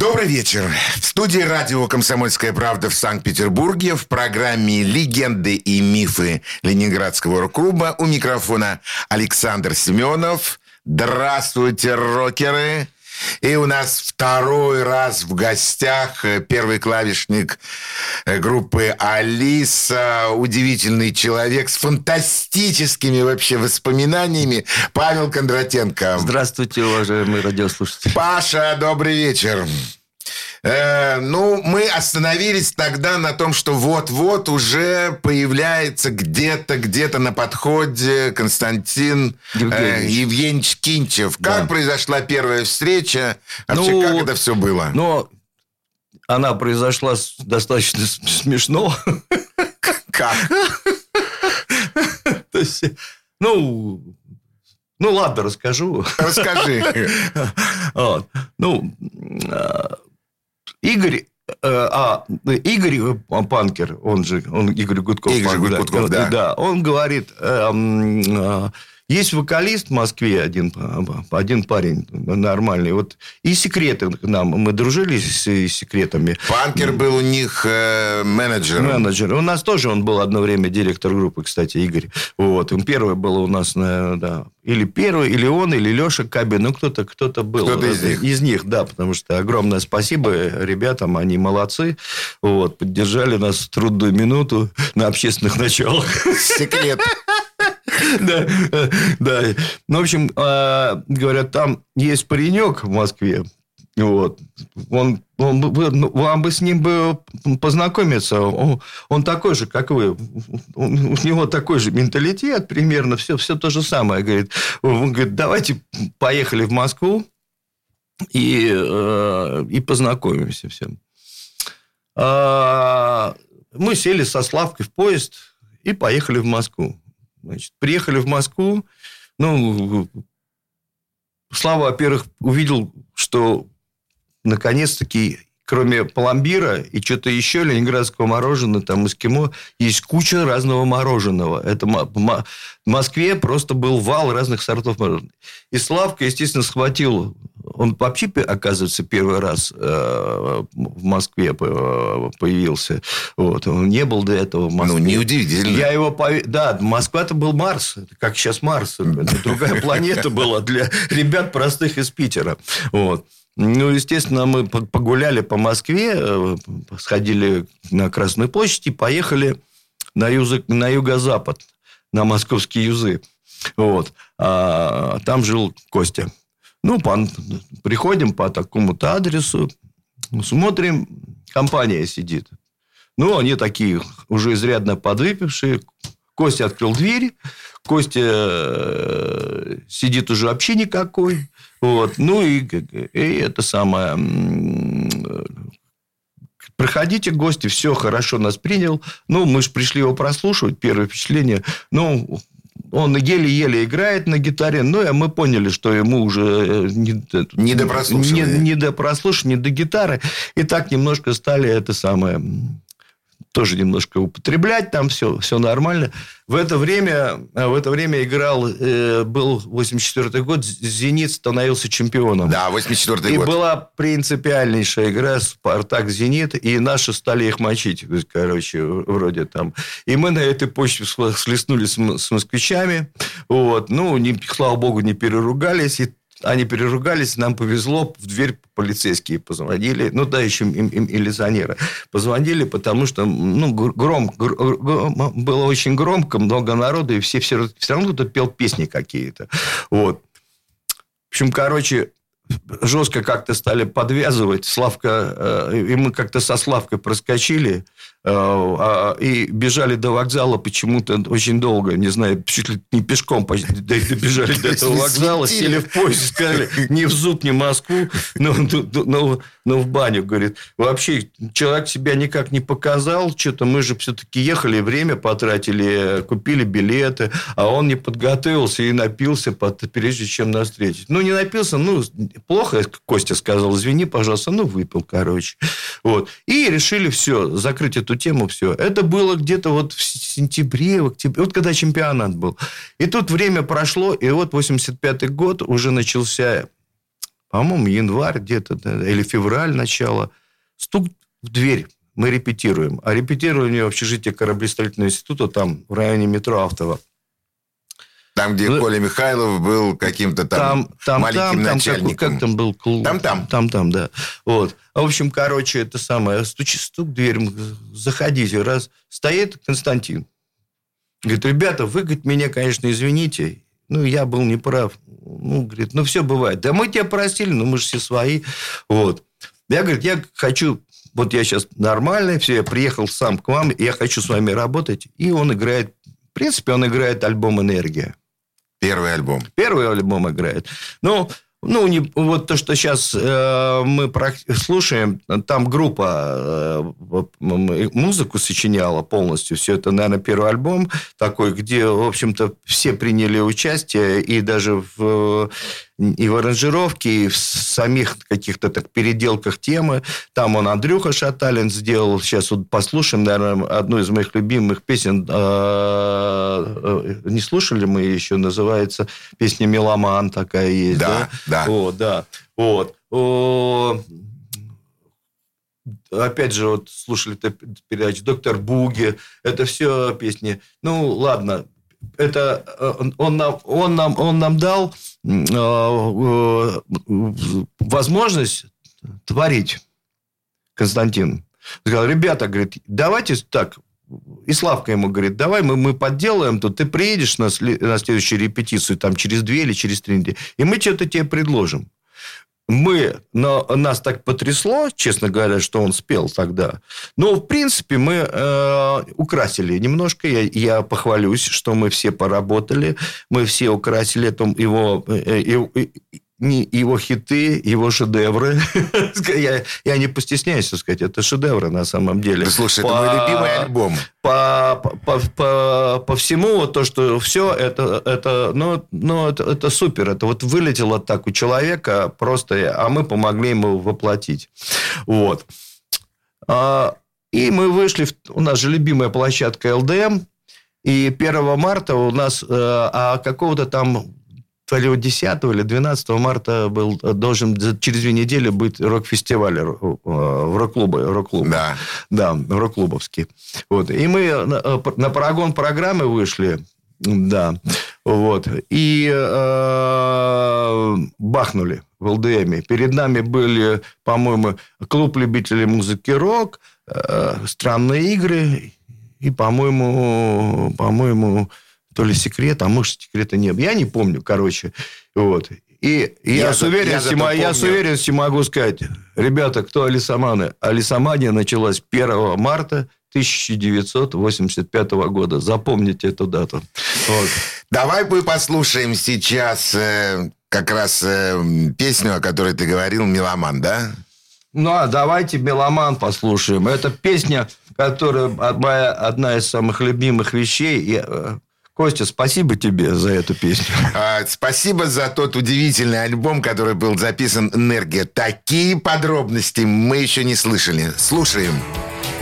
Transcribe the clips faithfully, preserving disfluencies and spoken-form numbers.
Добрый вечер. В студии радио «Комсомольская правда» в Санкт-Петербурге в программе «Легенды и мифы Ленинградского рок-клуба» у микрофона Александр Семенов. Здравствуйте, рокеры! И у нас второй раз в гостях первый клавишник группы «Алиса», удивительный человек с фантастическими вообще воспоминаниями, Павел Кондратенко. Здравствуйте, уважаемые радиослушатели. Паша, добрый вечер. Э, ну, мы остановились тогда на том, что вот-вот уже появляется где-то, где-то на подходе Константин Евгеньевич, э, Евгеньевич Кинчев. Как да. произошла первая встреча? Вообще, ну, как это все было? Ну, она произошла достаточно смешно. Как? То есть, ну... Ну, ладно, расскажу. Расскажи. Ну, Игорь, а, Игорь Панкер, он же он Игорь Гудков. Игорь Панкер, Гудков, да. Да, он говорит, есть вокалист в Москве, один, один парень нормальный. Вот, и «Секреты» к нам. Мы дружили с «Секретами». Панкер был у них э, менеджером. Менеджер. У нас тоже он был одно время директор группы, кстати, Игорь. Вот. Он первый был у нас, да. Или первый, или он, или Леша Кабин. Ну, кто-то, кто-то был. Кто-то из них. Из них, да. Потому что огромное спасибо ребятам. Они молодцы. Вот. Поддержали нас в трудную минуту на общественных началах. «Секрет». Да, да. Ну, в общем, говорят, там есть паренек в Москве. Вот. Он, он, вам бы с ним бы познакомиться. Он, он такой же, как вы. Он, у него такой же менталитет примерно. Все, все то же самое. Говорит. Он говорит, давайте поехали в Москву и, и познакомимся всем. Мы сели со Славкой в поезд и поехали в Москву. Значит, приехали в Москву. Ну, Слава, во-первых, увидел, что наконец-таки, кроме пломбира и что-то еще, ленинградского мороженого, там, эскимо, есть куча разного мороженого. Это в Москве просто был вал разных сортов мороженого. И Славка, естественно, схватил... Он вообще, оказывается, первый раз в Москве появился. Вот. Он не был до этого в Москве. Ну, неудивительно. Я его пов... Да, Москва-то был Марс. Как сейчас Марс. Это другая планета была для ребят простых из Питера. Вот. Ну, естественно, мы погуляли по Москве, сходили на Красную площадь и поехали на, юзы... на юго-запад, на московские юзы. Вот. А там жил Костя. Ну, по... приходим по такому-то адресу, смотрим, компания сидит. Ну, они такие уже изрядно подвыпившие. Костя открыл дверь. Костя сидит уже вообще никакой. Вот. Ну, и, и это самое... Проходите, гости, все хорошо нас принял. Ну, мы же пришли его прослушивать, первое впечатление. Ну... Он еле-еле играет на гитаре. Ну, и мы поняли, что ему уже не, не, до, не, не до прослушивания, не до гитары. И так немножко стали это самое... Тоже немножко употреблять. Там все, все нормально. В это время, в это время играл... Э, был восемьдесят четвёртый год. «Зенит» становился чемпионом. Да, восемьдесят четвёртый год. И была принципиальнейшая игра «Спартак-Зенит». И наши стали их мочить. Короче, вроде там. И мы на этой почве слеснули с, с москвичами. Вот. Ну, не, слава богу, не переругались. И они переругались, нам повезло, в дверь полицейские позвонили, ну, да, еще им, им, милиционеры позвонили, потому что, ну, гром, гром, было очень громко, много народу, и все все, все равно кто-то пел песни какие-то. Вот. В общем, короче, жестко как-то стали подвязывать. Славка, э, и мы как-то со Славкой проскочили и бежали до вокзала почему-то очень долго, не знаю, чуть ли не пешком добежали до этого вокзала, сели в поезд, сказали, не в зуб, не в Москву, но в баню, говорит. Вообще, человек себя никак не показал, что-то мы же все-таки ехали, время потратили, купили билеты, а он не подготовился и напился, прежде чем нас встретить. Ну, не напился, ну, плохо, Костя сказал, извини, пожалуйста, ну, выпил, короче. Вот. И решили все, закрыть эту тему, все. Это было где-то вот в сентябре, в октябре, вот когда чемпионат был. И тут время прошло, и вот восемьдесят пятый год уже начался, по-моему, январь где-то, или февраль начало. Стук в дверь. Мы репетируем. А репетировали в общежитии кораблестроительного института, там, в районе метро Автово. Там, где ну, Коля Михайлов был каким-то там, там, там маленьким там, начальником. Как, как там был клуб? Там-там. Там-там, да. Вот. В общем, короче, это самое. Стук, стук в дверь, заходите. Раз. Стоит Константин. Говорит, ребята, вы, говорит, меня, конечно, извините. Ну, я был неправ. Ну, говорит, ну, все бывает. Да мы тебя простили, но мы же все свои. Вот. Я, говорит, я хочу... Вот я сейчас нормальный, все, я приехал сам к вам, я хочу с вами работать. И он играет... В принципе, он играет альбом «Энергия». Первый альбом. Первый альбом играет. Ну, ну не, вот то, что сейчас э, мы слушаем, там группа э, музыку сочиняла полностью. Все это, наверное, первый альбом такой, где, в общем-то, все приняли участие. И даже в, и в аранжировке, и в самих каких-то так переделках темы. Там он Андрюха Шаталин сделал. Сейчас вот послушаем, наверное, одну из моих любимых песен. Не слушали мы еще, называется песня «Меломан» такая есть. Да, да. да. О, да. Вот. О, опять же, вот слушали передачу «Доктор Буги». Это все песни. Ну, ладно. Это он нам, он нам, он нам дал возможность творить, Константин. Сказал, ребята, говорит, давайте так. И Славка ему говорит, давай мы, мы подделаем тут, ты приедешь на, на следующую репетицию, там, через две или через три недели, и мы что-то тебе предложим. Мы, но нас так потрясло, честно говоря, что он спел тогда. Но, в принципе, мы э, украсили немножко. Я, я похвалюсь, что мы все поработали. Мы все украсили там, его, э, его, его хиты, его шедевры. я, я не постесняюсь сказать, это шедевры на самом деле. Да, слушай, по, это мой любимый альбом. По, по, по, по всему то, что все, это, это, ну, ну, это, это супер. Это вот вылетело так у человека просто, а мы помогли ему воплотить. Вот. И мы вышли, в, у нас же любимая площадка ЛДМ, и первого марта у нас а какого-то там... То ли десятого или двенадцатого марта был, должен через две недели быть рок-фестиваль в рок-клубе. Рок-клуб. Да. Да, в рок-клубовский. Вот. И мы на парагон программы вышли. Да. Вот. И э, бахнули в ЛДМе. Перед нами были, по-моему, клуб любителей музыки рок, э, странные игры и, по-моему, по-моему... То ли секрет, а может, секрета не было. Я не помню, короче. Вот. И, и я, я, с уверенностью, я, я с уверенностью могу сказать, ребята, кто Алисаманы? Алисамания началась первого марта тысяча девятьсот восемьдесят пятого года. Запомните эту дату. Вот. Давай мы послушаем сейчас э, как раз э, песню, о которой ты говорил, «Меломан», да? Ну, а давайте «Меломан» послушаем. Это песня, которая моя, одна из самых любимых вещей. Я, Костя, спасибо тебе за эту песню. Спасибо за тот удивительный альбом, который был записан «Энергия». Такие подробности мы еще не слышали. Слушаем.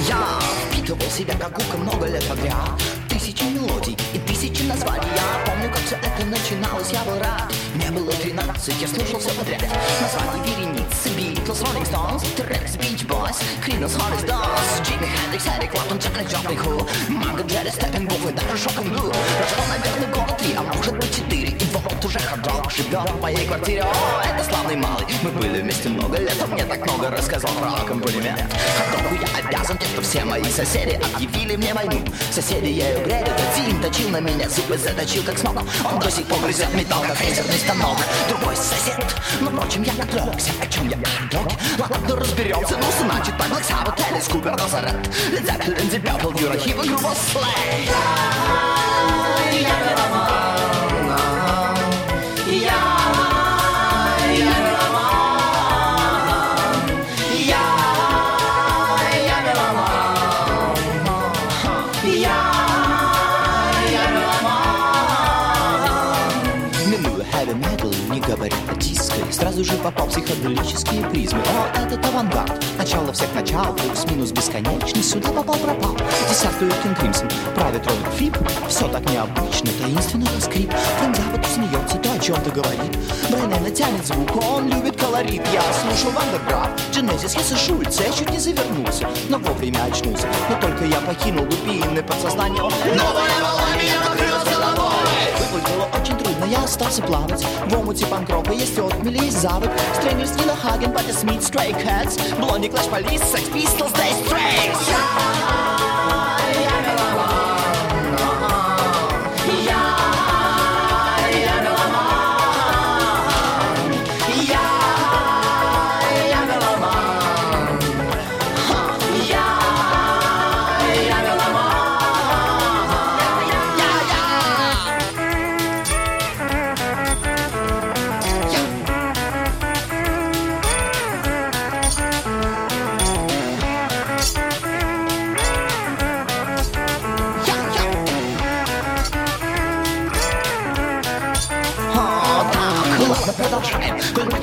Я впитывал себя как губка много лет подряд. Тысячи мелодий и тысячи названий. Я помню, как все это начиналось, я был рад. Мне было тринадцать, я слушал все подряд. Название вереницы, Beatles, Rolling Stones, Tracks, Beach Boys, Creedence, Horace Dawes, Jimi Hendrix, Eric Clapton, Jack Black, Johnny Who, Манго, Джерри, Степпенвулф и даже Шок энд Блю. Прошло, наверное, года три, а может быть четыре. И вот уже хард-рок живет в моей квартире. О, это славный малый, мы были вместе много лет. Он мне так много рассказал про аккомпанемент. Хард-року я обязан, это все мои соседи. Объявили мне войну, соседи ею грели. Тим-то заточил на меня, зубы заточил как смог. Он до сих пор грызет металл, как фрезерный станок. Другой сосед, но впрочем я натрёкся, о чём я отвлёк. Ладно, разберёмся, ну значит так, Лаксава, Телес, Кубер, Лазарет, Ледзеппель, Линдзи Пёрпл, Юра Хип и Грубо Слэй. Сразу же попал в психоделические призмы. О, этот авангард, начало всех начал, плюс-минус бесконечный, сюда попал-пропал. Десертует Кинг Кримсон, правит Роберт Флип. Все так необычно, таинственно раскрип. Фрэнк Запад смеется, то о чем-то говорит. Брэнэна тянет звук, он любит колорит. Я слушал Вандерграф, Дженезис, я сижу, я чуть не завернулся, но вовремя очнулся. Но только я покинул глубины подсознания, новая волна меня накрыла головой. Выплатило очень трудно, я остался плавать. В омуте панк-рока есть отмели и завод. Стрэнджерс, Дина Хаген, Пати Смит, Стрэй Кэтс, Блонди, Клэш, Полис, Секс Пистолс, Дэй Стрэйтс.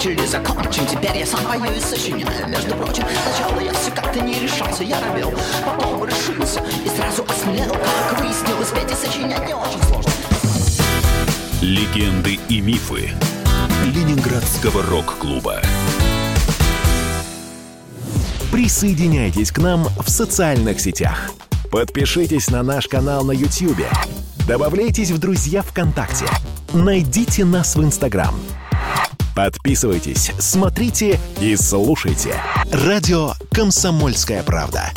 Или закончим, теперь я сам пою и сочиняю. Между прочим, сначала я все как-то не решался, я робел, потом решился и сразу осмелел. Как выяснилось, ведь и сочинять не очень сложно. Легенды и мифы Ленинградского рок-клуба. Присоединяйтесь к нам в социальных сетях. Подпишитесь на наш канал на YouTube. Добавляйтесь в друзья ВКонтакте. Найдите нас в Инстаграм. Подписывайтесь, смотрите и слушайте. Радио «Комсомольская правда».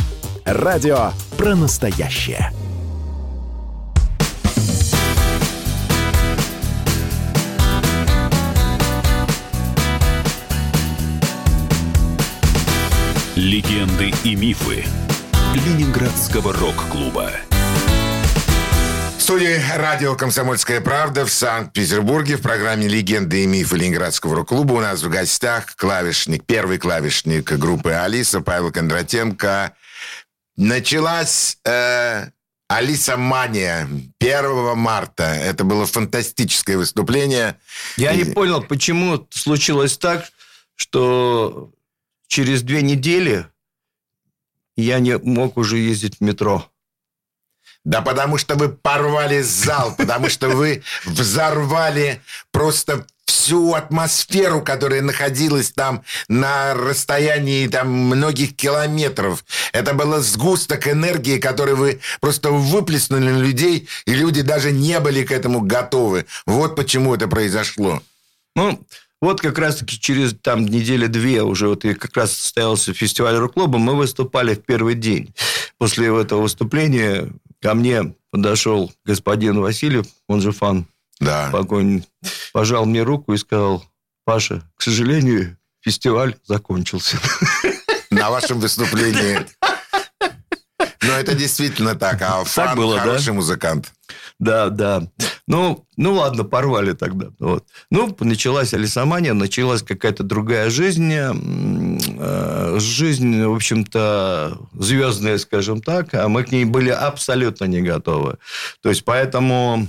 Радио про настоящее. Легенды и мифы Ленинградского рок-клуба. В студии радио «Комсомольская правда» в Санкт-Петербурге в программе «Легенды и мифы Ленинградского рок-клуба» у нас в гостях клавишник, первый клавишник группы «Алиса» Павел Кондратенко. Началась э, «Алиса Мания» первого марта. Это было фантастическое выступление. Я и... не понял, почему случилось так, что через две недели я не мог уже ездить в метро. Да потому что вы порвали зал, потому что вы взорвали просто всю атмосферу, которая находилась там на расстоянии там, многих километров. Это был сгусток энергии, который вы просто выплеснули на людей, и люди даже не были к этому готовы. Вот почему это произошло. Ну, вот как раз-таки через там, недели-две уже, вот и как раз состоялся фестиваль рок-клуба, мы выступали в первый день. После этого выступления... Ко мне подошел господин Васильев, он же Фан, да. Покойный, пожал мне руку и сказал: Паша, к сожалению, фестиваль закончился. На вашем выступлении. Но это действительно так, а Фан хороший музыкант. Да, да. Ну, ну ладно, порвали тогда. Вот. Ну, началась «Алисамания», началась какая-то другая жизнь. Жизнь, в общем-то, звездная, скажем так. А мы к ней были абсолютно не готовы. То есть, поэтому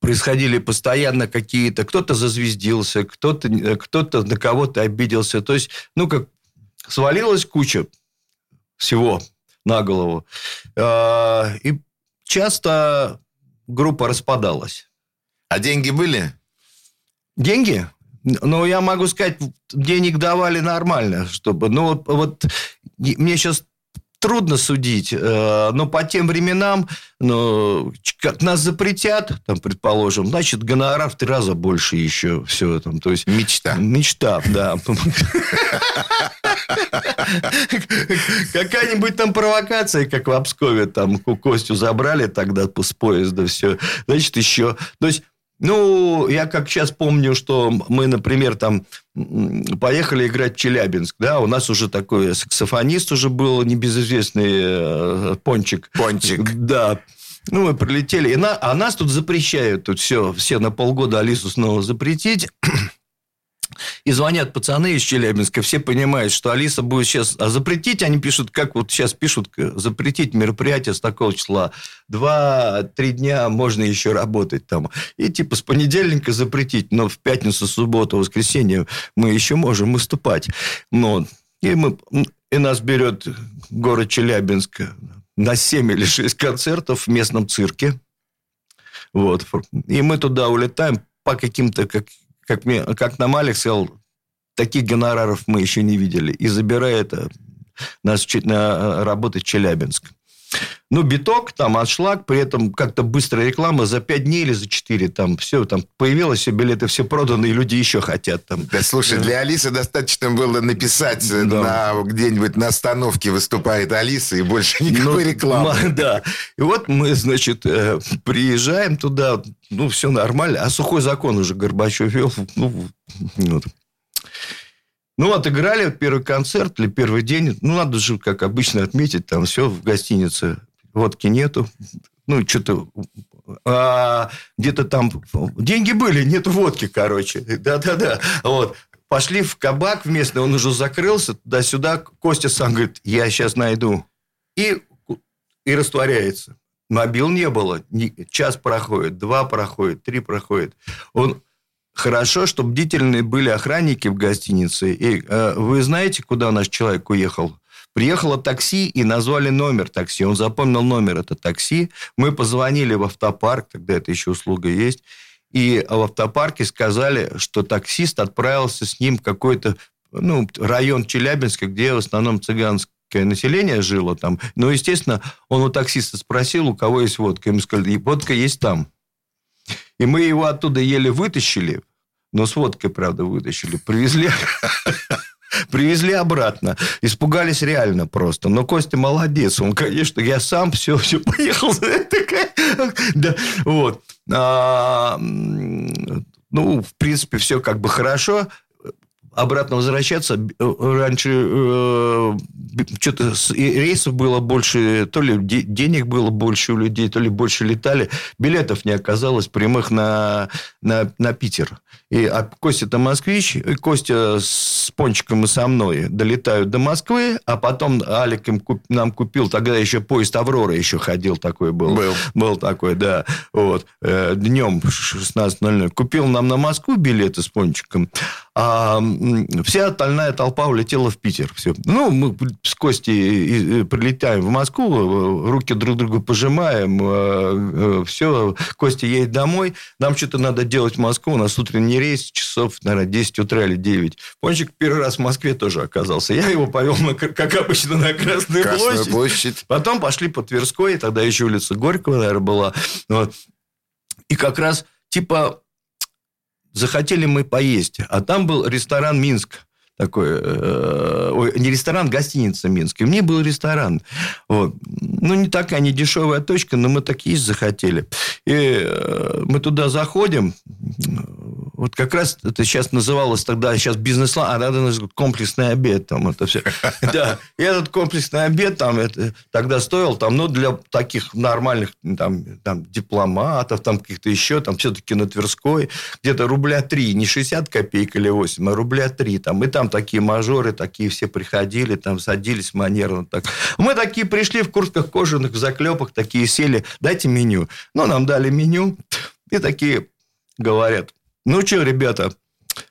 происходили постоянно какие-то... Кто-то зазвездился, кто-то, кто-то на кого-то обиделся. То есть, ну, как свалилась куча всего на голову. И часто... Группа распадалась. А деньги были? Деньги? Ну, я могу сказать, денег давали нормально, чтобы... Ну, вот мне сейчас трудно судить, но по тем временам, ну, как нас запретят, там, предположим, значит, гонорар в три раза больше еще. Все, там, то есть... Мечта. Мечта, да. Какая-нибудь там провокация, как в Обскове, там Костю забрали тогда с поезда, все. Значит, еще... То есть, ну, я как сейчас помню, что мы, например, там поехали играть в Челябинск, да, у нас уже такой саксофонист уже был небезызвестный Пончик. Пончик. Да. Ну, мы прилетели, и на, а нас тут запрещают, тут все, все на полгода Алису снова запретить. И звонят пацаны из Челябинска, все понимают, что Алиса будет сейчас... А запретить, они пишут, как вот сейчас пишут, запретить мероприятие с такого числа. Два-три дня можно еще работать там. И типа с понедельника запретить, но в пятницу, субботу, воскресенье мы еще можем выступать. Но... И, мы... и нас берет город Челябинск на семь или шесть концертов в местном цирке. Вот. И мы туда улетаем по каким-то... Как... Как, мне, как нам Алекс сказал, таких гонораров мы еще не видели. И забирает нас на работать в Челябинск. Ну, биток, там, аншлаг. При этом как-то быстрая реклама. За пять дней или за четыре там все там появилось, все билеты все проданы, и люди еще хотят. Там. Да, слушай, для Алисы достаточно было написать, да. на, где-нибудь на остановке выступает Алиса, и больше никакой ну, рекламы. Да. И вот мы, значит, приезжаем туда, ну, все нормально. А сухой закон уже Горбачев вел. Ну, вот. Ну, отыграли первый концерт или первый день. Ну, надо же, как обычно, отметить. Там все в гостинице. Водки нету. Ну, что-то... А, где-то там... Деньги были, нет водки, короче. Да-да-да. Вот. Пошли в кабак местный. Он уже закрылся. Туда-сюда. Костя сам говорит, я сейчас найду. И, и растворяется. Мобил не было. Час проходит, два проходит, три проходит. Он... Хорошо, что бдительные были охранники в гостинице. И э, вы знаете, куда наш человек уехал? Приехало такси и назвали номер такси. Он запомнил номер это такси. Мы позвонили в автопарк, тогда это еще услуга есть. И в автопарке сказали, что таксист отправился с ним в какой-то ну, район Челябинска, где в основном цыганское население жило там. Ну, естественно, он у таксиста спросил, у кого есть водка. Ему сказали, водка есть там. И мы его оттуда еле вытащили. Но с водкой, правда, вытащили. Привезли, привезли обратно. Испугались реально просто. Но Костя молодец. Он, конечно, я сам все, все поехал. Да. Вот. А, ну, в принципе, все как бы хорошо. Обратно возвращаться. Раньше э, что-то рейсов было больше, то ли де- денег было больше у людей, то ли больше летали. Билетов не оказалось прямых на, на, на Питер. И, а Костя-то москвич. И Костя с Пончиком и со мной долетают до Москвы. А потом Алик им куп, нам купил. Тогда еще поезд «Аврора» еще ходил. Такой был. Был, был такой, да. Вот. Днем шестнадцать ноль ноль. Купил нам на Москву билеты с Пончиком. А вся остальная толпа улетела в Питер. Все. Ну, мы с Костей прилетаем в Москву, руки друг другу пожимаем, все, Костя едет домой, нам что-то надо делать в Москву, у нас утренний рейс, часов, наверное, десять утра или девять. Пончик первый раз в Москве тоже оказался. Я его повел, на, как обычно, на Красную, Красную площадь. площадь. Потом пошли по Тверской, тогда еще улица Горького, наверное, была. Вот. И как раз, типа... Захотели мы поесть. А там был ресторан «Минск». Такой, э, ой, не ресторан, гостиница «Минск». И мне был ресторан. Вот. Ну, не такая не дешевая точка, но мы так есть захотели. И э, мы туда заходим. Вот как раз это сейчас называлось тогда, сейчас бизнес-лан, а надо комплексный обед. Там это все. Да. И этот комплексный обед там, это, тогда стоил там, ну, для таких нормальных там, там, дипломатов, там, каких-то еще, там все-таки на Тверской, где-то рубля три, не шестьдесят копеек или восемь, а рубля три. Там. И там такие мажоры, такие все приходили, там садились манерно. Так. Мы такие пришли в куртках кожаных, в заклепах, такие сели, дайте меню. Ну, нам дали меню, и такие говорят... Ну, что, ребята,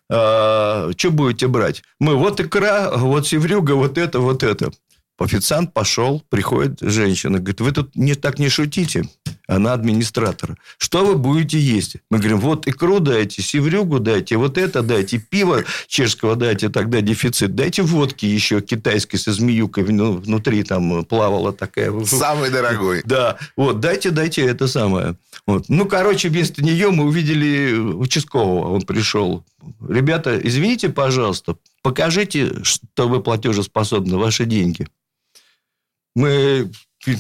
э, что будете брать? Мы вот икра, вот севрюга, вот это, вот это. Официант пошел, приходит женщина, говорит, вы тут не, так не шутите. Она администратор. Что вы будете есть? Мы говорим, вот икру дайте, севрюгу дайте, вот это дайте, пиво чешского дайте, тогда дефицит. Дайте водки еще китайской со змеюкой, ну, внутри там плавала такая. Самый дорогой. Да. Вот, дайте, дайте это самое. Вот. Ну, короче, вместо нее мы увидели участкового. Он пришел. Ребята, извините, пожалуйста, Покажите, что вы платежеспособны, ваши деньги. Мы...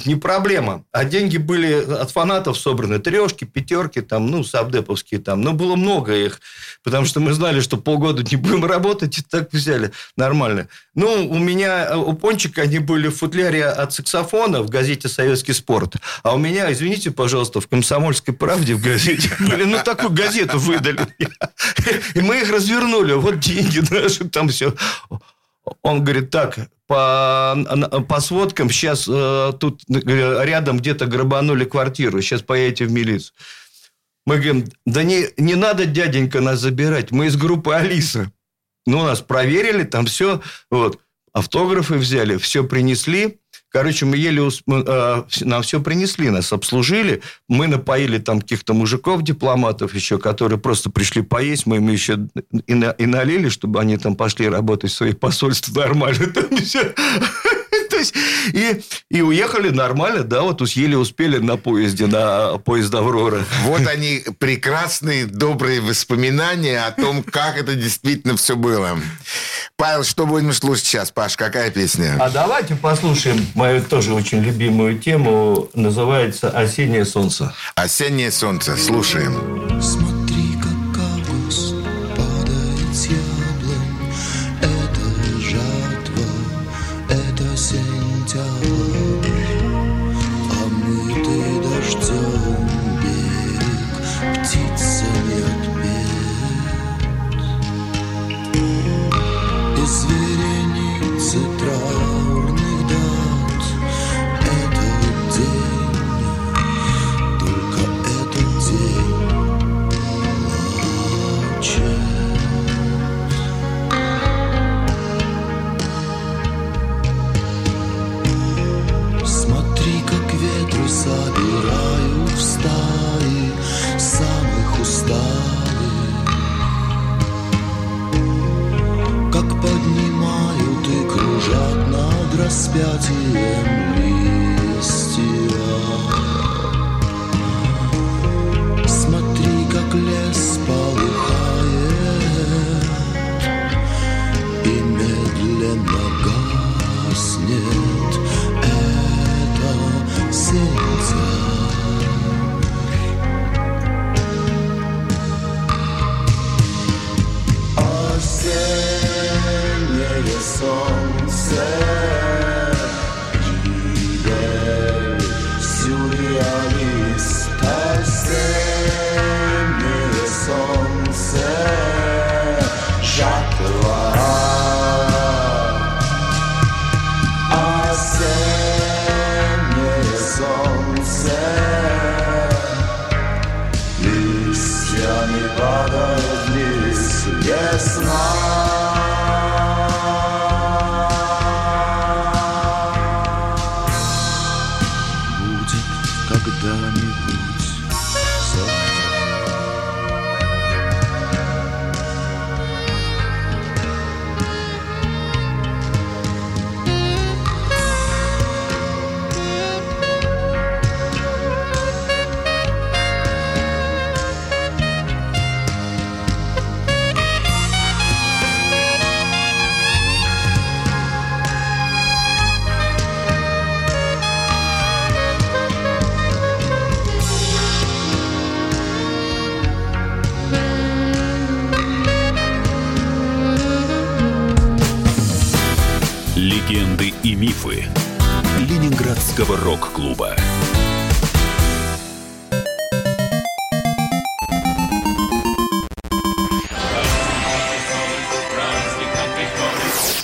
Не проблема. А деньги были от фанатов собраны. Трешки, пятерки, там, ну, сабдеповские. Там. Но было много их. Потому что мы знали, что полгода не будем работать. И так взяли. Нормально. Ну, у меня, у Пончика они были в футляре от саксофона в газете «Советский спорт». А у меня, извините, пожалуйста, в «Комсомольской правде» в газете были. Ну, такую газету выдали. И мы их развернули. Вот деньги наши, там все... Он говорит, так, по, по сводкам, сейчас э, тут э, рядом где-то грабанули квартиру, сейчас поедете в милицию. Мы говорим, да не, не надо, дяденька, нас забирать, мы из группы «Алиса». Ну, нас проверили, там все, вот, автографы взяли, все принесли. Короче, мы еле, усп... нам все принесли, нас обслужили. Мы напоили там каких-то мужиков, дипломатов еще, которые просто пришли поесть. Мы им еще и, на... и налили, чтобы они там пошли работать в свои посольства нормально. Там все... То есть, и, и уехали нормально, да, вот еле успели на поезде, на поезд «Аврора». Вот они, прекрасные, добрые воспоминания о том, как это действительно все было. Павел, что будем слушать сейчас, Паш, какая песня? А давайте послушаем мою тоже очень любимую тему, называется «Осеннее солнце». «Осеннее солнце», слушаем. Смотри, как август падает с яблонь, это жатва, это сентябрь, а мытый дождем берег, птица не отберет. Из вереницы траурных дат этот день, только этот день плачет. Собираю в стаи самых усталых, как поднимают и кружат над распятием листья. Смотри, как лес полыхает и медленно гаснет. Осеннее солнце, идет сюрреалист. Осеннее солнце, жатва. Осеннее солнце, листья не падают вниз, весна. Легенды и мифы Ленинградского рок-клуба.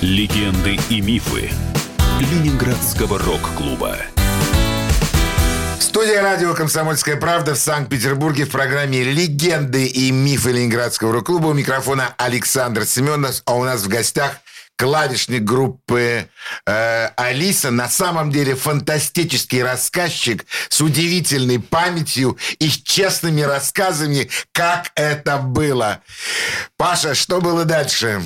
Легенды и мифы Ленинградского рок-клуба. Студия радио «Комсомольская правда» в Санкт-Петербурге в программе «Легенды и мифы Ленинградского рок-клуба». У микрофона Александр Семенов, а у нас в гостях клавишник группы э, Алиса, на самом деле фантастический рассказчик с удивительной памятью и с честными рассказами, как это было. Паша, что было дальше?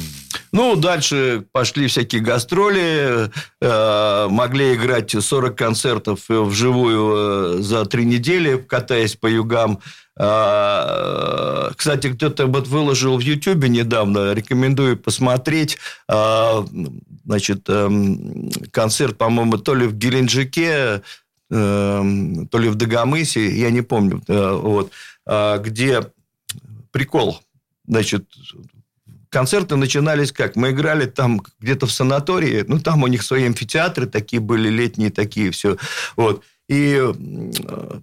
Ну, дальше пошли всякие гастроли. Э, могли играть сорок концертов вживую за три недели, катаясь по югам. Кстати, кто-то вот выложил в Ютубе недавно, рекомендую посмотреть, значит, концерт, по-моему, то ли в Геленджике, то ли в Дагомысе, я не помню, вот, где прикол, значит, концерты начинались как? Мы играли там где-то в санатории, ну, там у них свои амфитеатры такие были, летние такие, все, вот, и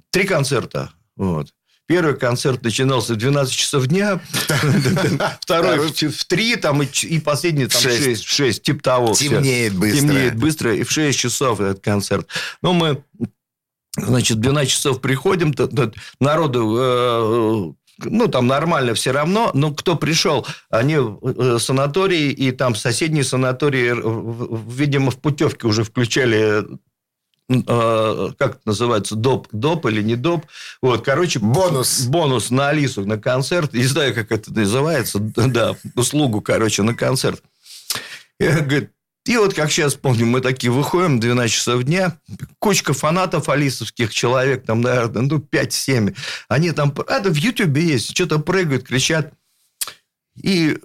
три концерта, вот. Первый концерт начинался в двенадцать часов дня, второй в три, там, и последний там, в шесть, в шесть, типа того. Темнеет все. быстро. Темнеет быстро, и в шесть часов этот концерт. Ну, мы, значит, в двенадцать часов приходим, народу... Ну, там нормально все равно, но кто пришел, они в санатории, и там соседние санатории, видимо, в путевке уже включали... как это называется, доп, доп или не доп. Вот, короче, бонус. Бонус на Алису, на концерт. Не знаю, как это называется. Да, услугу, короче, на концерт. И вот, как сейчас помню, мы такие выходим, двенадцать часов дня, кучка фанатов алисовских человек, там, наверное, ну, пять-семь. Они там, это в Ютубе есть, что-то прыгают, кричат. И...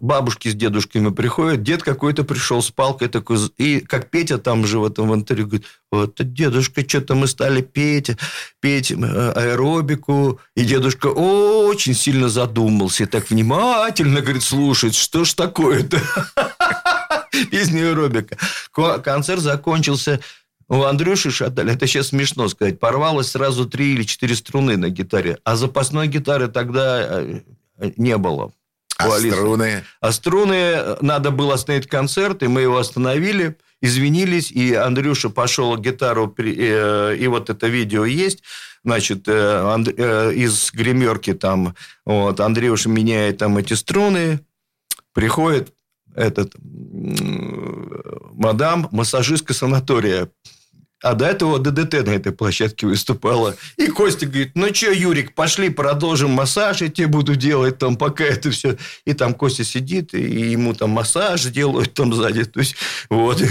Бабушки с дедушками приходят, дед какой-то пришел с палкой такой, и как Петя там же в этом интервью говорит, вот, дедушка, что-то мы стали петь, петь аэробику, и дедушка очень сильно задумался, и так внимательно, говорит, слушает, что ж такое-то, песня аэробика. Концерт закончился... У Андрюши Шаталя, это сейчас смешно сказать, порвалось сразу три или четыре струны на гитаре, а запасной гитары тогда не было. А струны? а струны? Надо было остановить концерт, и мы его остановили, извинились, и Андрюша пошел гитару, и вот это видео есть, значит, из гримерки там, вот, Андрюша меняет там эти струны, приходит этот, мадам, массажистка санатория. А до этого ДДТ на этой площадке выступала. И Костя говорит, ну что, Юрик, пошли продолжим массаж, я тебе буду делать там, пока это все. И там Костя сидит, и ему там массаж делают там сзади. То есть, вот.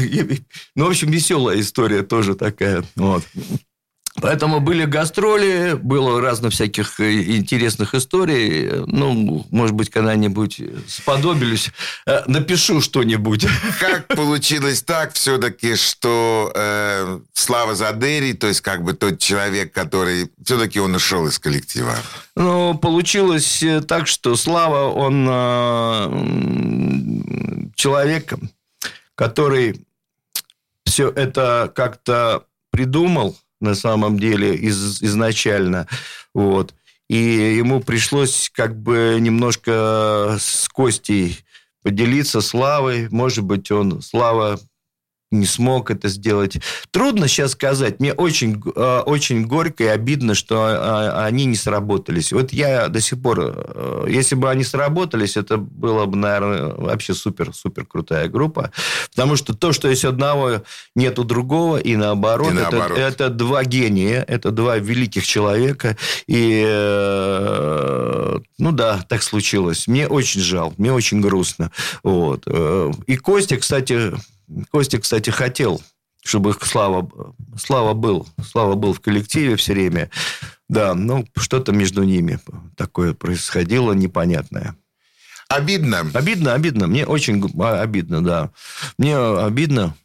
Ну, в общем, веселая история тоже такая. Вот. Поэтому были гастроли, было разных всяких интересных историй. Ну, может быть, когда-нибудь сподобились. Напишу что-нибудь. Как получилось так все-таки, что э, Слава Задерий, то есть как бы тот человек, который... Все-таки он ушел из коллектива. Ну, получилось так, что Слава, он э, человек, который все это как-то придумал, на самом деле, из, изначально. Вот. И ему пришлось как бы немножко с Костей поделиться Славой. Может быть, он, Слава, не смог это сделать. Трудно сейчас сказать. Мне очень, очень горько и обидно, что они не сработались. Вот я до сих пор... Если бы они сработались, это была бы, наверное, вообще супер-супер крутая группа. Потому что то, что есть одного, нет у другого, и наоборот. И наоборот. Это, это два гения, это два великих человека. И, ну да, так случилось. Мне очень жалко, мне очень грустно. Вот. И Костя, кстати... Костя, кстати, хотел, чтобы их Слава, Слава был. Слава был в коллективе все время. Да, ну, что-то между ними такое происходило непонятное. Обидно. Обидно, обидно. Мне очень обидно, да. Мне обидно.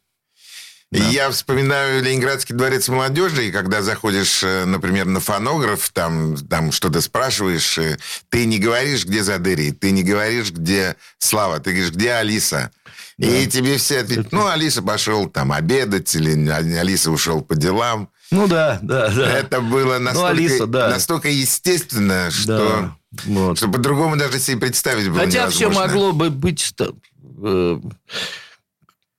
Да. Я вспоминаю Ленинградский дворец молодежи, и когда заходишь, например, на фонограф, там, там что-то спрашиваешь, ты не говоришь, где Задерий, ты не говоришь, где Слава, ты говоришь, где Алиса. Да. И тебе все ответят, ну, Алиса пошел там обедать, или Алиса ушел по делам. Ну, да, да, да. Это было настолько, ну, Алиса, да. настолько естественно, что, да, вот. что по-другому даже себе представить было Хотя невозможно. Хотя все могло бы быть...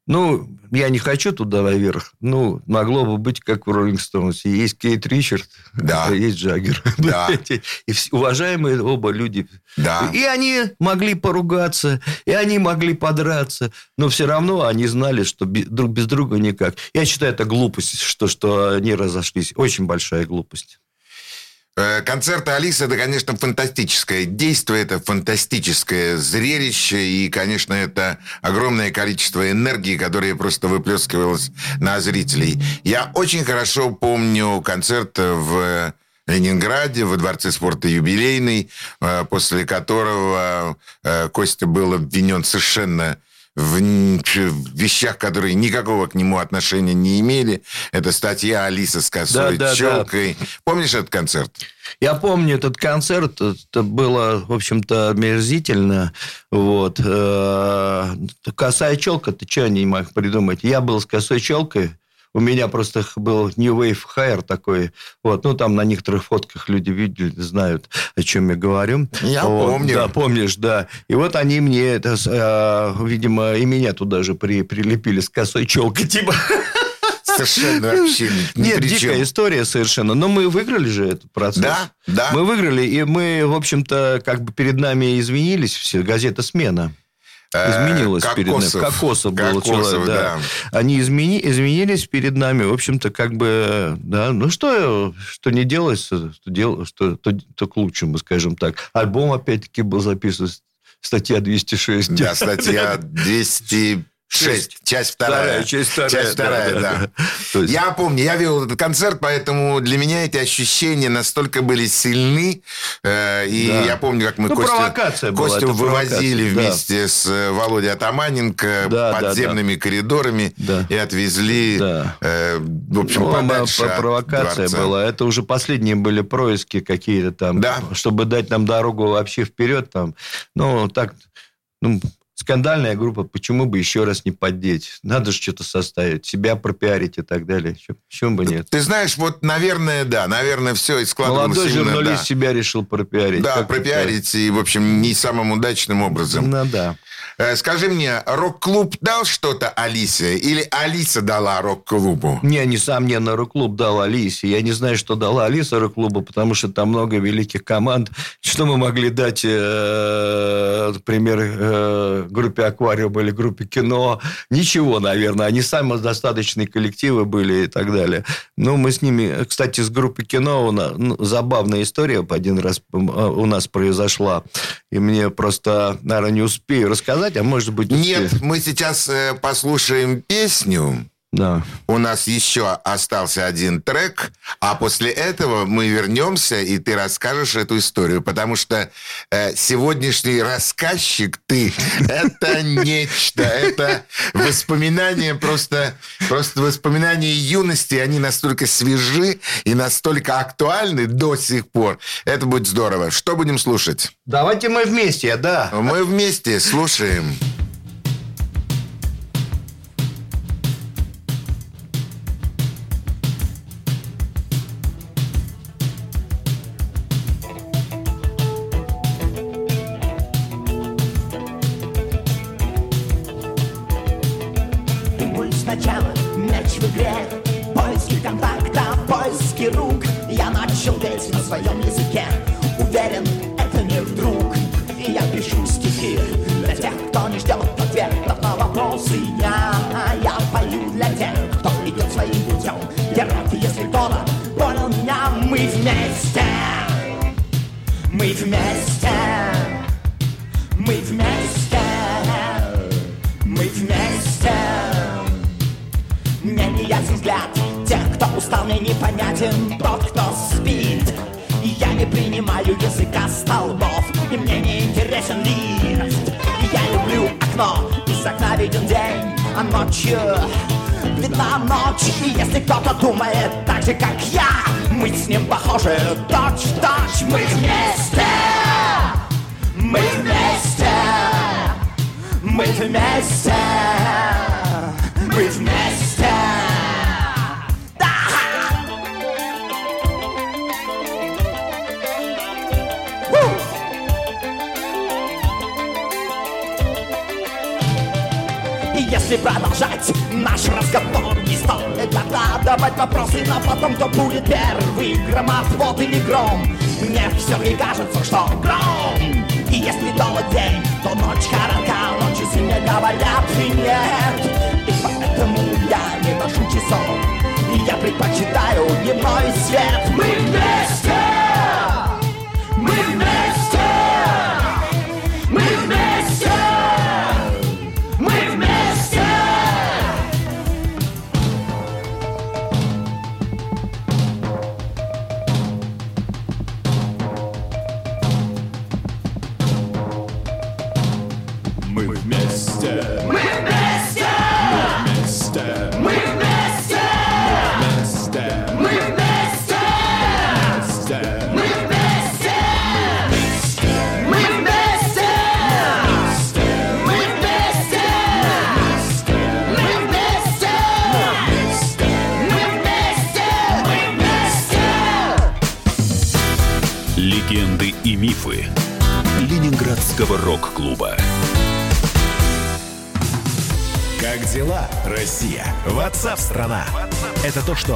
Ну, я не хочу туда наверх. Ну, могло бы быть, как в «Роллинг Стоунс». Есть Кейт Ричард, да. Есть Джаггер. Да. И уважаемые оба люди. Да. И они могли поругаться, и они могли подраться. Но все равно они знали, что друг без друга никак. Я считаю, это глупость, что, что они разошлись. Очень большая глупость. Концерты Алисы – это, конечно, фантастическое действие, это фантастическое зрелище, и, конечно, это огромное количество энергии, которое просто выплескивалось на зрителей. Я очень хорошо помню концерт в Ленинграде, во Дворце спорта «Юбилейный», после которого Костя был обвинен совершенно... в вещах, которые никакого к нему отношения не имели. Это статья «Алиса с косой да, да, челкой». Да. Помнишь этот концерт? Я помню этот концерт. Это было, в общем-то, омерзительно. Вот. Косая челка, ты что, не мог придумать? Я был с косой челкой. У меня просто был New Wave Hair такой. Вот. Ну, там на некоторых фотках люди видели, знают, о чем я говорю. Я вот. Помню. Да, помнишь, да. И вот они мне, это, э, видимо, и меня туда же при, прилепили с косой челкой. Типа... Совершенно вообще ни Нет, при дикая чем. История совершенно. Но мы выиграли же этот процесс. Да, да. Мы выиграли, и мы, в общем-то, как бы перед нами извинились все. Газета «Смена». Изменилось Кокосов. Перед нами. Кокосов был человек, да. да. Они измени... изменились перед нами. В общем-то, как бы... Да. Ну, что, что не делается, что дел... что, то, то к лучшему, скажем так. Альбом, опять-таки, был записан. Статья двести шесть. Да, статья двести... Шесть. Часть вторая. вторая. Часть вторая, часть вторая да. да. да. То есть... Я помню, я вел этот концерт, поэтому для меня эти ощущения настолько были сильны. Э, и да. я помню, как мы ну, Костю, Костю вывозили вместе да. с Володей Атаманенко да, подземными да, да. коридорами да. и отвезли да. э, в общем, ну, подальше от провокация дворца. Была. Это уже последние были происки какие-то там, да. чтобы дать нам дорогу вообще вперед. Там. Ну, так... Ну, скандальная группа, почему бы еще раз не поддеть? Надо же что-то составить, себя пропиарить и так далее. Чем бы нет? Ты знаешь, вот, наверное, да, наверное, все и складывалось молодой именно, журналист да. себя решил пропиарить. Да, как пропиарить, и, в общем, не самым удачным образом. Ну, да. Скажи мне, рок-клуб дал что-то Алисе? Или Алиса дала рок-клубу? Не, несомненно, рок-клуб дал Алисе. Я не знаю, что дала Алиса рок-клубу, потому что там много великих команд. Что мы могли дать, например... группе «Аквариум» или группе «Кино». Ничего, наверное. Они самодостаточные коллективы были и так далее. Ну, мы с ними... Кстати, с группы «Кино» нас... ну, забавная история один раз у нас произошла. И мне просто, наверное, не успею рассказать, а может быть... Успею. Нет, мы сейчас послушаем песню. Да. У нас еще остался один трек, а после этого мы вернемся, и ты расскажешь эту историю, потому что э, сегодняшний рассказчик ты, это нечто, это воспоминания, просто просто воспоминания юности, они настолько свежи и настолько актуальны до сих пор. Это будет здорово. Что будем слушать? Давайте мы вместе, да. Мы вместе слушаем... если продолжать наш разговор, не стоит задавать вопросы, но потом кто будет первый, громоотвод или гром? Мне все и кажется, что гром. И если долг день, то ночь коротка, ночи сильно говорят и нет. И поэтому я не ношу часов, и я предпочитаю дневной свет. Мы вместе! Мы вместе! Мы вместе! Мы вместе! Мы вместе! Мы вместе! Мы вместе! Мы вместе! Мы вместе! Мы вместе! Легенды и мифы Ленинградского рок-клуба. Как дела, Россия? WhatsApp-страна. Это то, что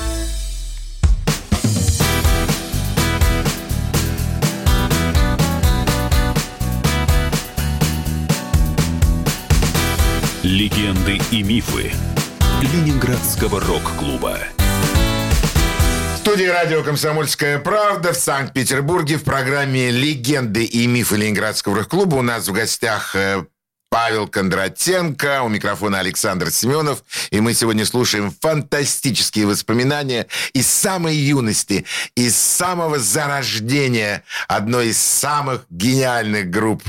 Легенды и мифы Ленинградского рок-клуба. В студии радио «Комсомольская правда» в Санкт-Петербурге в программе «Легенды и мифы Ленинградского рок-клуба» у нас в гостях Павел Кондратенко, у микрофона Александр Семенов. И мы сегодня слушаем фантастические воспоминания из самой юности, из самого зарождения одной из самых гениальных групп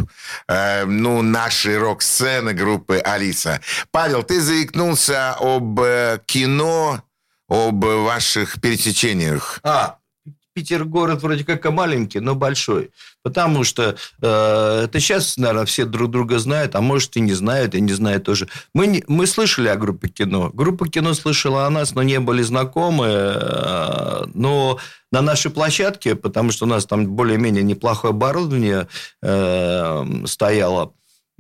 э, ну, нашей рок-сцены, группы «Алиса». Павел, ты заикнулся об кино, об ваших пересечениях. А, Питер-город вроде как маленький, но большой. Потому что э, это сейчас, наверное, все друг друга знают, а может и не знают, и не знают тоже. Мы, не, мы слышали о группе кино. Группа кино слышала о нас, но не были знакомы. Э, но на нашей площадке, потому что у нас там более-менее неплохое оборудование э, стояло,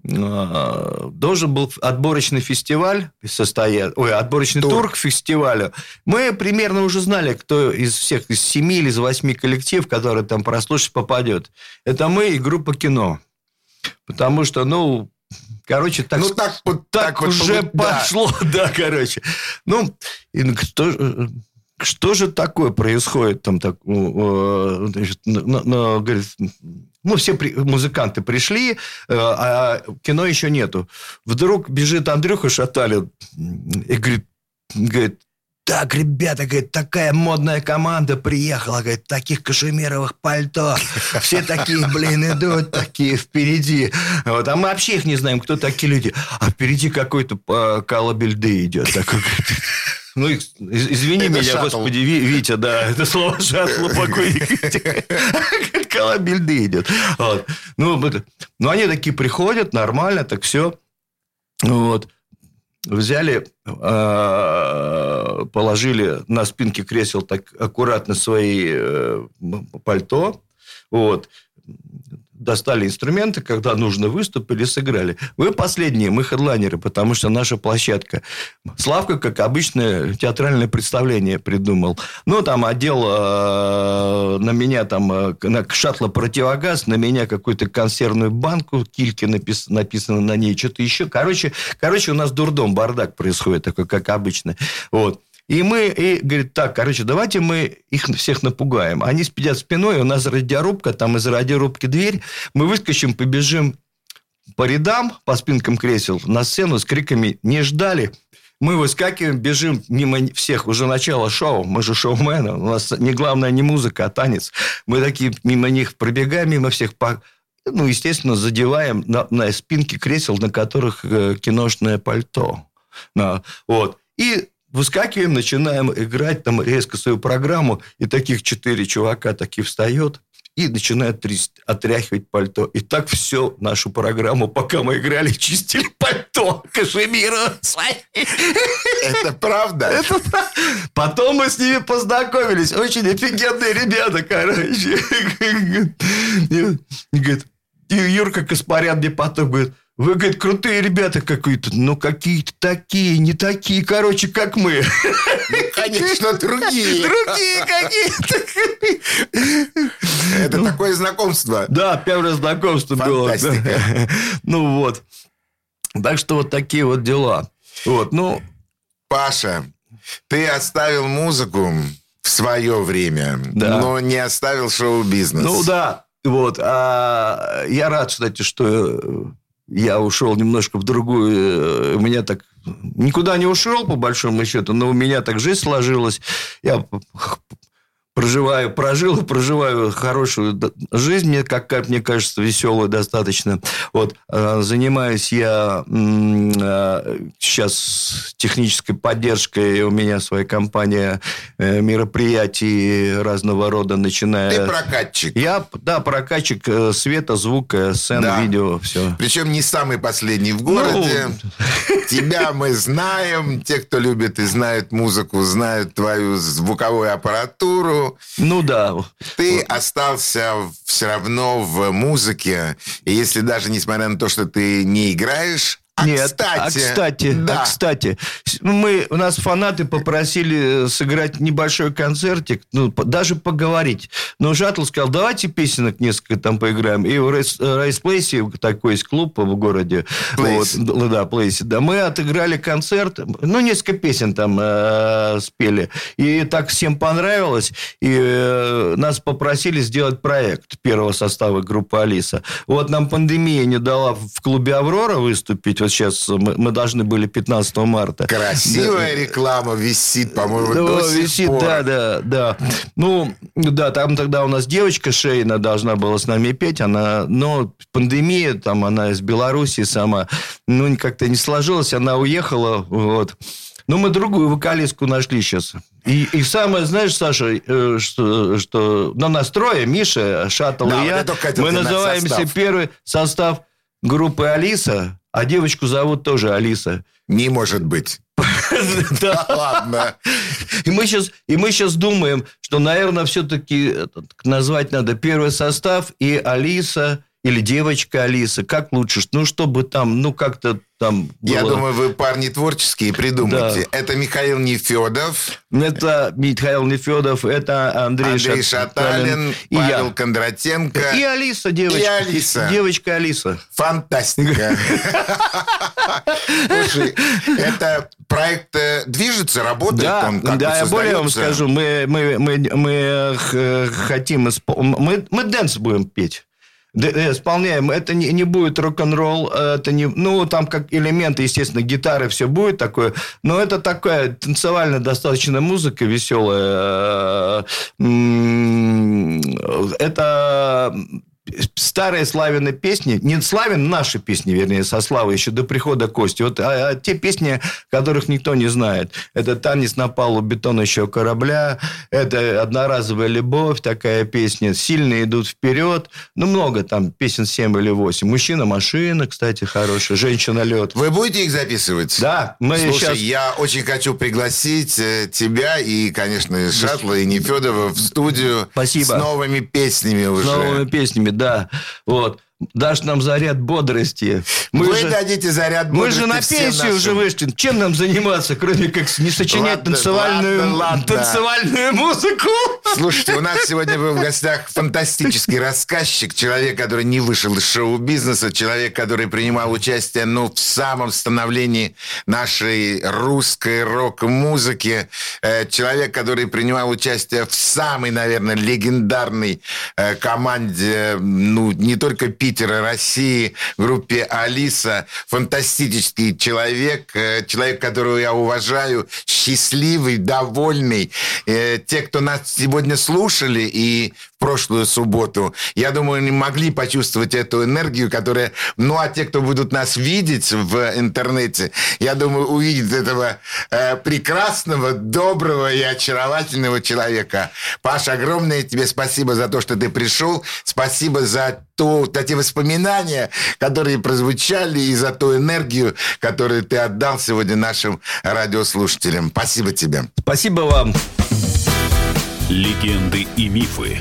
должен был отборочный фестиваль состоять, ой, отборочный тур. тур к фестивалю. Мы примерно уже знали, кто из всех, из семи или из восьми коллектив, которые там прослушают, попадет. Это мы и группа кино. Потому что, ну, короче, так, ну, так, вот, так, так уже вот, пошло. Да. да, короче. Ну, кто... Что же такое происходит там? Так, значит, но, но, говорит, ну, все при, музыканты пришли, а кино еще нету. Вдруг бежит Андрюха Шаталин и говорит, говорит, так, ребята, говорит, такая модная команда приехала, говорит, таких кашемировых пальто. Все такие, блин, идут, такие впереди. Вот, а мы вообще их не знаем, кто такие люди. А впереди какой-то Колобельды идет. Такой, говорит, ну, извини это меня, шаттл. Господи, Витя, да, это слово шаттл, покойник Витя. Колобельды идет. Вот. Ну, ну, они такие приходят, нормально, так все. Вот. Взяли, положили на спинке кресел так аккуратно свои пальто. Вот. Достали инструменты, когда нужно, выступили, сыграли. Мы последние, мы хедлайнеры, потому что наша площадка. Славка, как обычно, театральное представление придумал. Ну, там одел э, на меня там э, на шаттло-противогаз, на меня какую-то консервную банку, кильки напис, написано на ней, что-то еще. Короче, короче, у нас дурдом, бардак происходит такой, как обычно. Вот. И мы, и, говорит, так, короче, давайте мы их всех напугаем. Они спидят спиной, у нас радиорубка, там из радиорубки дверь. Мы выскочим, побежим по рядам, по спинкам кресел на сцену с криками «Не ждали!». Мы выскакиваем, бежим мимо всех. Уже начало шоу. Мы же шоумены. У нас не главное не музыка, а танец. Мы такие мимо них пробегаем, мимо всех... По... Ну, естественно, задеваем на, на спинки кресел, на которых э, киношное пальто. На, вот. И... Выскакиваем, начинаем играть там резко свою программу, и таких четыре чувака такие встают и начинает трясти, отряхивать пальто. И так всю нашу программу, пока мы играли, чистили пальто кашемира. Это правда? Это правда. Потом мы с ними познакомились. Очень офигенные ребята, короче. И говорит, Юрка Каспарян мне потом говорит, вы, говорит, крутые ребята какие-то, но какие-то такие, не такие, короче, как мы. Ну, конечно, другие. Другие какие-то. Это ну, такое знакомство. Да, первое знакомство Фантастика. Было. Да. Ну, вот. Так что, вот такие вот дела. Вот, ну... Паша, ты оставил музыку в свое время, да. но не оставил шоу-бизнес. Ну, да. Вот. А я рад, кстати, что... Я ушел немножко в другую... У меня так... Никуда не ушел, по большому счету, но у меня так жизнь сложилась. Я проживаю, прожил и проживаю хорошую жизнь, мне, как мне кажется, веселую достаточно. Вот. Занимаюсь я сейчас технической поддержкой. У меня своя компания мероприятий разного рода, начиная... Ты прокатчик. Я, да, прокатчик света, звука, сцен, да. видео, все. Причем не самый последний в городе. Ну... Тебя мы знаем. Те, кто любит и знает музыку, знают твою звуковую аппаратуру. Ну да. Ты вот. Остался все равно в музыке. И если даже несмотря на то, что ты не играешь... А Нет, кстати, а кстати, да. а кстати, мы, у нас фанаты попросили сыграть небольшой концертик, ну, даже поговорить. Но Шаттл сказал, давайте песенок несколько там поиграем. И в Райсплейсе, такой есть клуб в городе, Place. Вот, да, Place, да, мы отыграли концерт, ну, несколько песен там э, спели. И так всем понравилось. И э, нас попросили сделать проект первого состава группы Алиса. Вот нам пандемия не дала в клубе «Аврора» выступить. Вот сейчас мы, мы должны были пятнадцатого марта. Красивая да. реклама висит, по-моему, да, до висит, сих пор. Да, да, да. Ну, да, там тогда у нас девочка Шейна должна была с нами петь. Она, но пандемия, там она из Белоруссии сама, ну, как-то не сложилась. Она уехала, вот. Но мы другую вокалистку нашли сейчас. И, и самое, знаешь, Саша, что, что на нас трое, Миша, Шаттл да, и я, мы называемся состав. Первый состав группы «Алиса». А девочку зовут тоже Алиса. Не может быть. Да ладно. И мы сейчас думаем, что, наверное, все-таки назвать надо первый состав и Алиса, или девочка Алиса. Как лучше? Ну, чтобы там, ну, как-то... Там было... Я думаю, вы, парни, творческие, придумайте. Да. Это Михаил Нефедов. Это Михаил Нефедов, это Андрей, Андрей Шаталин, Шаталин, Павел я. Кондратенко. И Алиса, девочка. И Алиса. Девочка Алиса. Фантастика. Слушай, это проект движется, работает там, как-то создается? Да, я более вам скажу, мы хотим... Мы дэнс будем петь. Исполняем. Это не, не будет рок-н-ролл. Это не, ну, там как элементы, естественно, гитары, все будет такое. Но это такая танцевальная достаточно музыка веселая. Это... Старые Славины песни, не Славин, наши песни, вернее, со Славы еще до прихода Кости. Вот а, а те песни, которых никто не знает. Это «Танец на палубу бетонущего корабля», это «Одноразовая любовь», такая песня, «Сильные идут вперед». Ну, много там песен, семь или восемь. «Мужчина-машина», кстати, хорошая, «Женщина-лед». Вы будете их записывать? Да. Мы Слушай, сейчас... я очень хочу пригласить тебя и, конечно, Шаттла и Нефедова в студию. Спасибо. С новыми песнями уже. С новыми песнями, да. Да, вот. Дашь нам заряд бодрости. Мы Вы же, дадите заряд бодрости. Мы же на пенсию уже вышли. Чем нам заниматься, кроме как не сочинять ладно, танцевальную, ладно, ладно. танцевальную музыку? Слушайте, у нас сегодня был в гостях фантастический рассказчик. Человек, который не вышел из шоу-бизнеса. Человек, который принимал участие ну, в самом становлении нашей русской рок-музыки. Человек, который принимал участие в самой, наверное, легендарной команде, ну, не только Питера, России, группе «Алиса». Фантастический человек. Человек, которого я уважаю. Счастливый, довольный. Те, кто нас сегодня слушали и... прошлую субботу. Я думаю, они могли почувствовать эту энергию, которая... Ну, а те, кто будут нас видеть в интернете, я думаю, увидят этого э, прекрасного, доброго и очаровательного человека. Паша, огромное тебе спасибо за то, что ты пришел. Спасибо за, то, за те воспоминания, которые прозвучали, и за ту энергию, которую ты отдал сегодня нашим радиослушателям. Спасибо тебе. Спасибо вам. Легенды и мифы